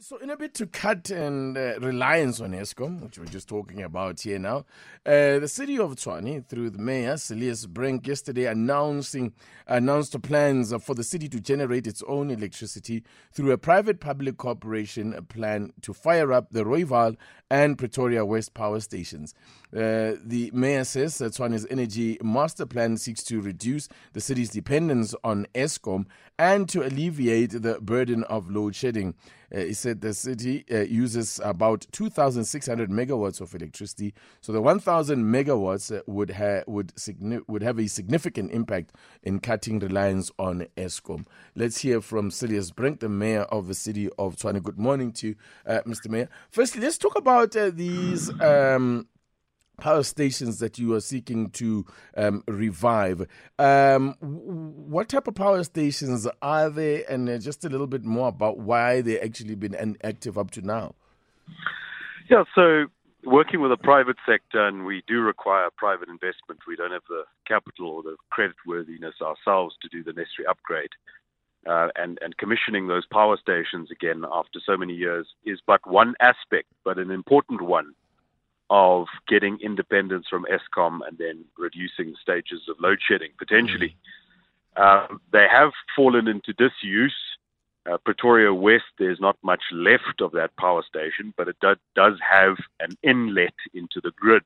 So in a bit to cut and reliance on Eskom, which we're just talking about here now, the city of Tshwane, through the mayor, Cilliers Brink, yesterday announced plans for the city to generate its own electricity through a private-public cooperation plan to fire up the Rooiwal and Pretoria West power stations. The mayor says that Tshwane's energy master plan seeks to reduce the city's dependence on Eskom and to alleviate the burden of load shedding. He said the city uses about 2,600 megawatts of electricity, so the 1,000 megawatts would have a significant impact in cutting reliance on Eskom. Let's hear from Cilliers Brink, the mayor of the city of Tshwane. Good morning to you, Mr. Mayor. Firstly, let's talk about these power stations that you are seeking to revive. What type of power stations are they, and just a little bit more about why they've actually been inactive up to now? Yeah, so working with the private sector, and we do require private investment. We don't have the capital or the creditworthiness ourselves to do the necessary upgrade. And commissioning those power stations again after so many years is but one aspect, but an important one, of getting independence from Eskom and then reducing stages of load shedding, potentially. They have fallen into disuse. Pretoria West, there's not much left of that power station, but it does have an inlet into the grid.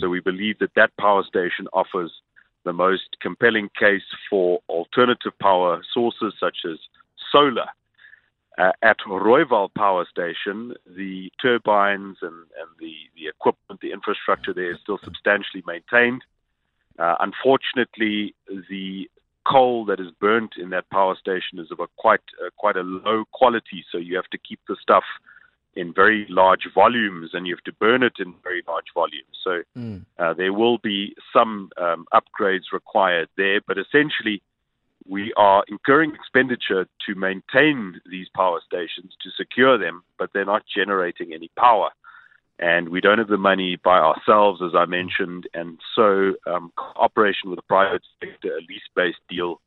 So we believe that that power station offers the most compelling case for alternative power sources such as solar. At Rooiwal Power Station, the turbines and the equipment, the infrastructure there is still substantially maintained. Unfortunately, the coal that is burnt in that power station is of quite a low quality, so you have to keep the stuff in very large volumes, and you have to burn it in very large volumes. So there will be some upgrades required there, but essentially, we are incurring expenditure to maintain these power stations, to secure them, but they're not generating any power. And we don't have the money by ourselves, as I mentioned. And so cooperation with the private sector, a lease-based deal,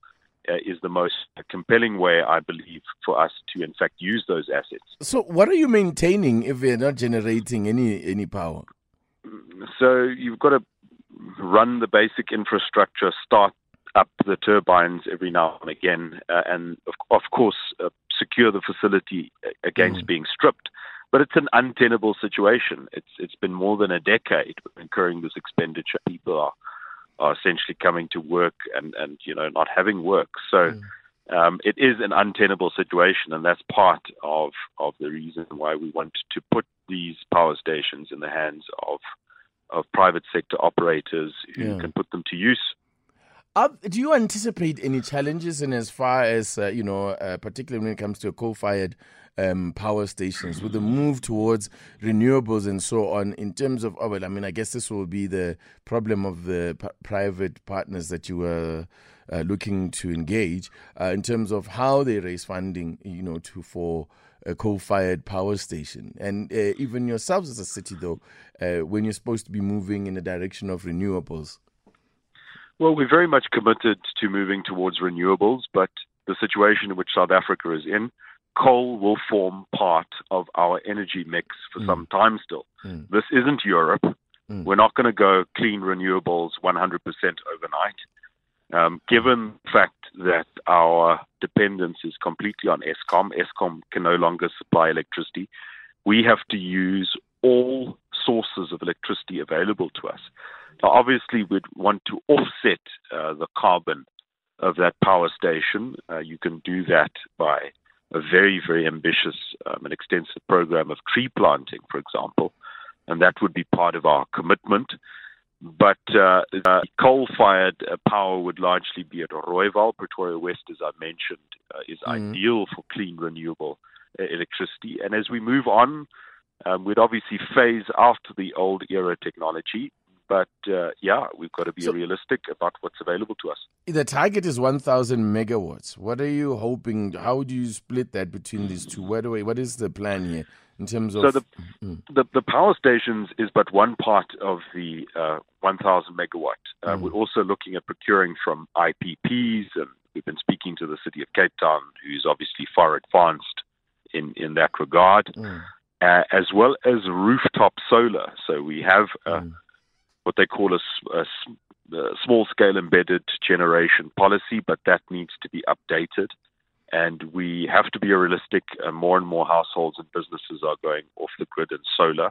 is the most compelling way, I believe, for us to, in fact, use those assets. So what are you maintaining if you're not generating any power? So you've got to run the basic infrastructure, start up the turbines every now and again, and of course secure the facility against being stripped. But it's an untenable situation. It's been more than a decade incurring this expenditure. People are essentially coming to work and not having work. So it is an untenable situation, and that's part of the reason why we want to put these power stations in the hands of private sector operators who can put them to use. Do you anticipate any challenges in as far as, particularly when it comes to coal-fired power stations, with the move towards renewables and so on, in terms of, I guess this will be the problem of the private partners that you were looking to engage, in terms of how they raise funding, for a coal-fired power station. And even yourselves as a city, though, when you're supposed to be moving in the direction of renewables. Well, we're very much committed to moving towards renewables, but the situation in which South Africa is in, coal will form part of our energy mix for some time still. This isn't Europe. We're not going to go clean renewables 100% overnight. Given the fact that our dependence is completely on Eskom can no longer supply electricity, we have to use all sources of electricity available to us. Now, obviously, we'd want to offset the carbon of that power station. You can do that by a very, very ambitious and extensive program of tree planting, for example, and that would be part of our commitment. But coal-fired power would largely be at Rooiwal. Pretoria West, as I mentioned, is ideal for clean, renewable electricity. And as we move on, we'd obviously phase out the old era technology, But we've got to be realistic about what's available to us. The target is 1,000 megawatts. What are you hoping? How do you split that between these two? What is the plan here in terms of? So the power stations is but one part of the 1,000 megawatt. We're also looking at procuring from IPPs, and we've been speaking to the City of Cape Town, who is obviously far advanced in that regard, as well as rooftop solar. So we have what they call a small-scale embedded generation policy, but that needs to be updated. And we have to be realistic. More and more households and businesses are going off the grid and solar.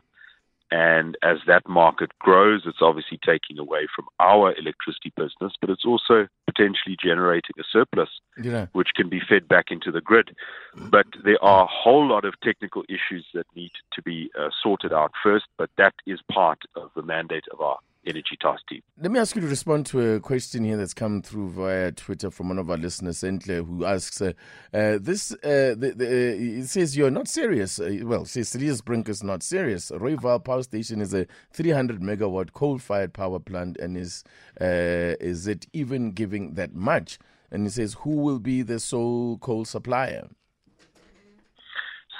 And as that market grows, it's obviously taking away from our electricity business, but it's also potentially generating a surplus, which can be fed back into the grid. But there are a whole lot of technical issues that need to be sorted out first, but that is part of the mandate of our energy task team. Let me ask you to respond to a question here that's come through via Twitter from one of our listeners, Entler, who asks, it says you're not serious. Well, it says Cilliers Brink is not serious. Rooiwal Power Station is a 300-megawatt coal-fired power plant, and is it even giving that much? And he says, who will be the sole coal supplier?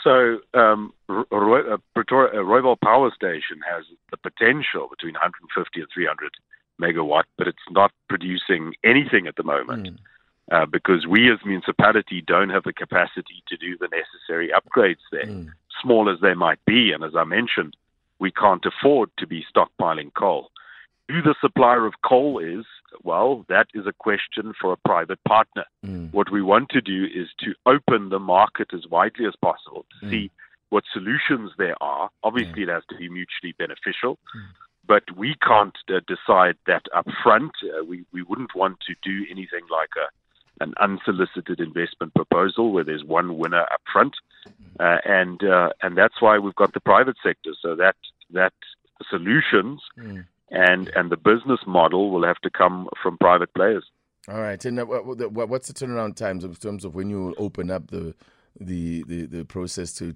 So, Rooiwal Power Station has the potential between 150 and 300 megawatt, but it's not producing anything at the moment because we as municipality don't have the capacity to do the necessary upgrades there, small as they might be. And as I mentioned, we can't afford to be stockpiling coal. Who the supplier of coal is, well, that is a question for a private partner. What we want to do is to open the market as widely as possible to see what solutions there are. Obviously, it has to be mutually beneficial, but we can't decide that up front. We wouldn't want to do anything like an unsolicited investment proposal where there's one winner up front, and that's why we've got the private sector, so that solutions... And the business model will have to come from private players. All right. And what's the turnaround times in terms of when you will open up the process to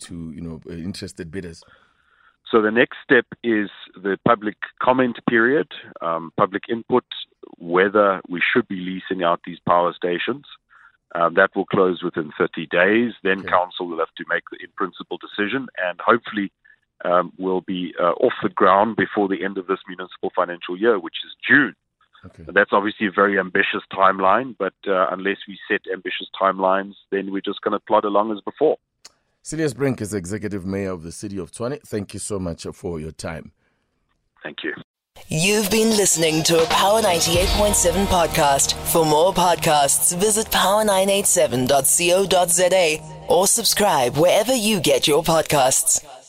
interested bidders? So the next step is the public comment period, public input, whether we should be leasing out these power stations. That will close within 30 days. Then council will have to make the in-principle decision, and hopefully will be off the ground before the end of this municipal financial year, which is June. That's obviously a very ambitious timeline, but unless we set ambitious timelines, then we're just going to plod along as before. Cilliers Brink is Executive Mayor of the City of Tshwane. Thank you so much for your time. Thank you. You've been listening to a Power 98.7 podcast. For more podcasts, visit power987.co.za or subscribe wherever you get your podcasts.